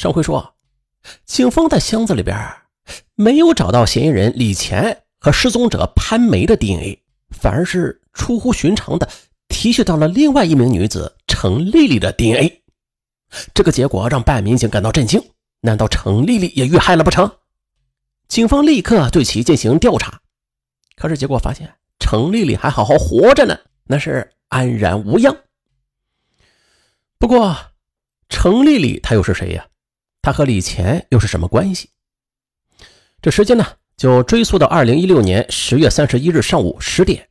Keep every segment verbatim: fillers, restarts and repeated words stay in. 上回说，警方在箱子里边没有找到嫌疑人李乾和失踪者潘梅的 D N A， 反而是出乎寻常的提取到了另外一名女子程丽丽的 D N A。 这个结果让办案民警感到震惊，难道程丽丽也遇害了不成？警方立刻对其进行调查，可是结果发现程丽丽还好好活着呢，那是安然无恙。不过程丽丽她又是谁呀、啊？她和李乾又是什么关系？这时间呢就追溯到二零一六年十月三十一日上午十点，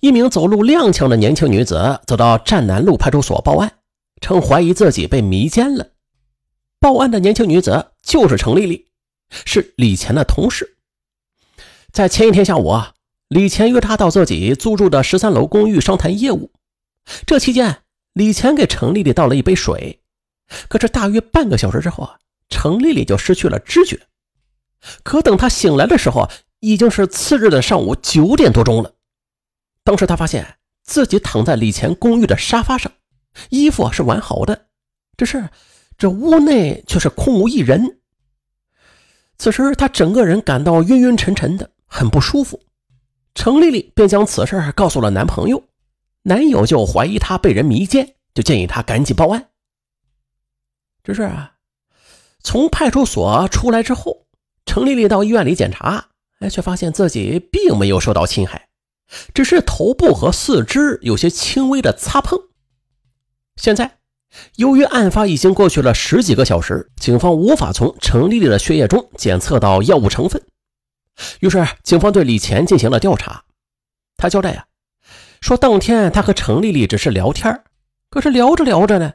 一名走路踉跄的年轻女子走到站南路派出所报案，称怀疑自己被迷奸了。报案的年轻女子就是程丽丽，是李乾的同事。在前一天下午啊，李乾约她到自己租住的十三楼公寓商谈业务。这期间李乾给程丽丽倒了一杯水，可是大约半个小时之后啊，程丽丽就失去了知觉。可等她醒来的时候，已经是次日的上午九点多钟了。当时她发现自己躺在李乾公寓的沙发上，衣服是完好的，只是这屋内却是空无一人。此时她整个人感到晕晕沉沉的，很不舒服。程丽丽便将此事告诉了男朋友，男友就怀疑她被人迷奸，就建议她赶紧报案。只是啊，从派出所出来之后，程丽丽到医院里检查，哎，却发现自己并没有受到侵害，只是头部和四肢有些轻微的擦碰。现在由于案发已经过去了十几个小时，警方无法从程丽丽的血液中检测到药物成分，于是警方对李乾进行了调查。他交代啊，说当天他和程丽丽只是聊天，可是聊着聊着呢，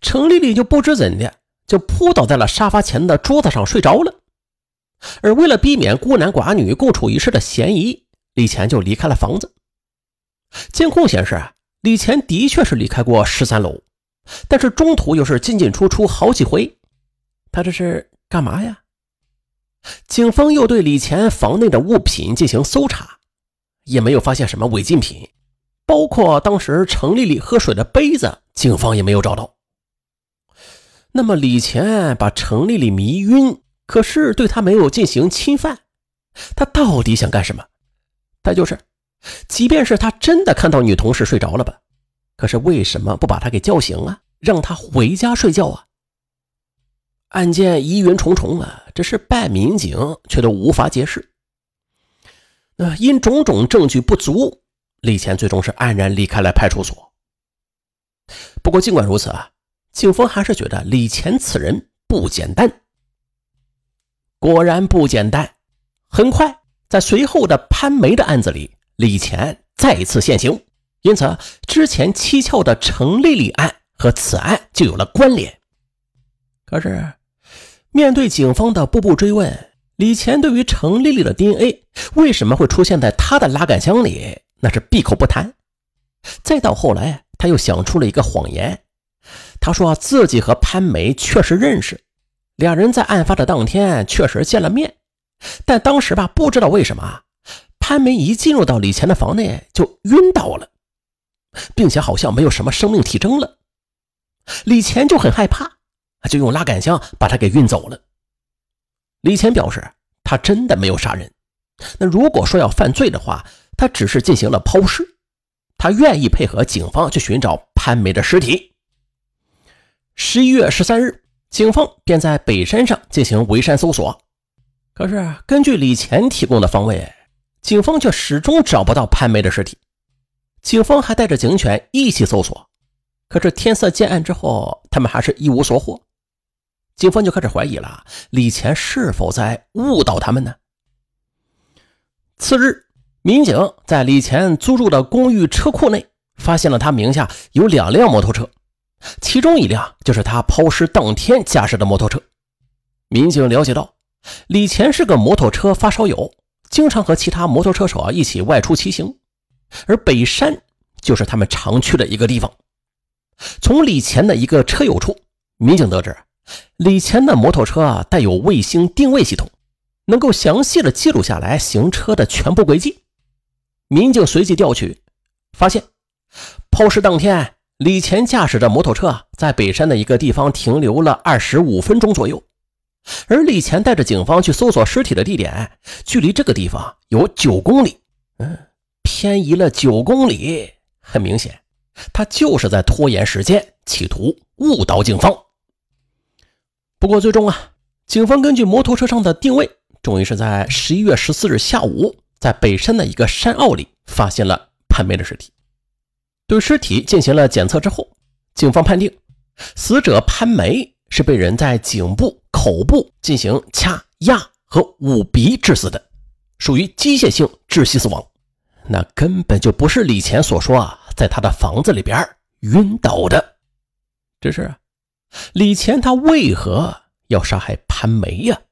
程丽丽就不知怎的就扑倒在了沙发前的桌子上睡着了。而为了避免孤男寡女共处一室的嫌疑，李乾就离开了房子。监控显示啊，李乾的确是离开过十三楼，但是中途又是进进出出好几回，他这是干嘛呀？警方又对李乾房内的物品进行搜查，也没有发现什么违禁品，包括当时程丽丽喝水的杯子，警方也没有找到。那么李乾把程丽丽迷晕，可是对她没有进行侵犯，他到底想干什么？他就是，即便是他真的看到女同事睡着了吧，可是为什么不把她给叫醒啊，让她回家睡觉啊？案件疑云重重啊，只是办案民警却都无法解释。那因种种证据不足，李乾最终是黯然离开了派出所。不过尽管如此啊，警方还是觉得李乾此人不简单。果然不简单，很快在随后的潘梅的案子里，李乾再次现形，因此之前蹊跷的程丽丽案和此案就有了关联。可是面对警方的步步追问，李乾对于程丽丽的 D N A 为什么会出现在他的拉杆箱里，那是闭口不谈。再到后来他又想出了一个谎言，他说自己和潘梅确实认识，俩人在案发的当天确实见了面，但当时吧，不知道为什么潘梅一进入到李乾的房内就晕倒了，并且好像没有什么生命体征了。李乾就很害怕，就用拉杆箱把他给运走了。李乾表示他真的没有杀人，那如果说要犯罪的话，他只是进行了抛尸，他愿意配合警方去寻找潘梅的尸体。十一月十三日，警方便在北山上进行围山搜索，可是根据李乾提供的方位，警方却始终找不到潘梅的尸体。警方还带着警犬一起搜索，可是天色渐暗之后，他们还是一无所获。警方就开始怀疑了，李乾是否在误导他们呢？次日，民警在李乾租住的公寓车库内发现了他名下有两辆摩托车，其中一辆就是他抛尸当天驾驶的摩托车。民警了解到，李乾是个摩托车发烧友，经常和其他摩托车手一起外出骑行，而北山就是他们常去的一个地方。从李乾的一个车友处，民警得知李乾的摩托车啊带有卫星定位系统，能够详细的记录下来行车的全部轨迹。民警随即调取，发现抛尸当天李乾驾驶着摩托车在北山的一个地方停留了二十五分钟左右，而李乾带着警方去搜索尸体的地点，距离这个地方有九公里。嗯，偏移了九公里，很明显他就是在拖延时间，企图误导警方。不过最终啊，警方根据摩托车上的定位，终于是在十一月十四日下午，在北山的一个山坳里发现了潘梅的尸体。对尸体进行了检测之后，警方判定死者潘梅是被人在颈部、口部进行掐、压和捂鼻致死的，属于机械性窒息死亡。那根本就不是李乾所说啊，在他的房子里边晕倒的。只是李乾他为何要杀害潘梅呀、啊？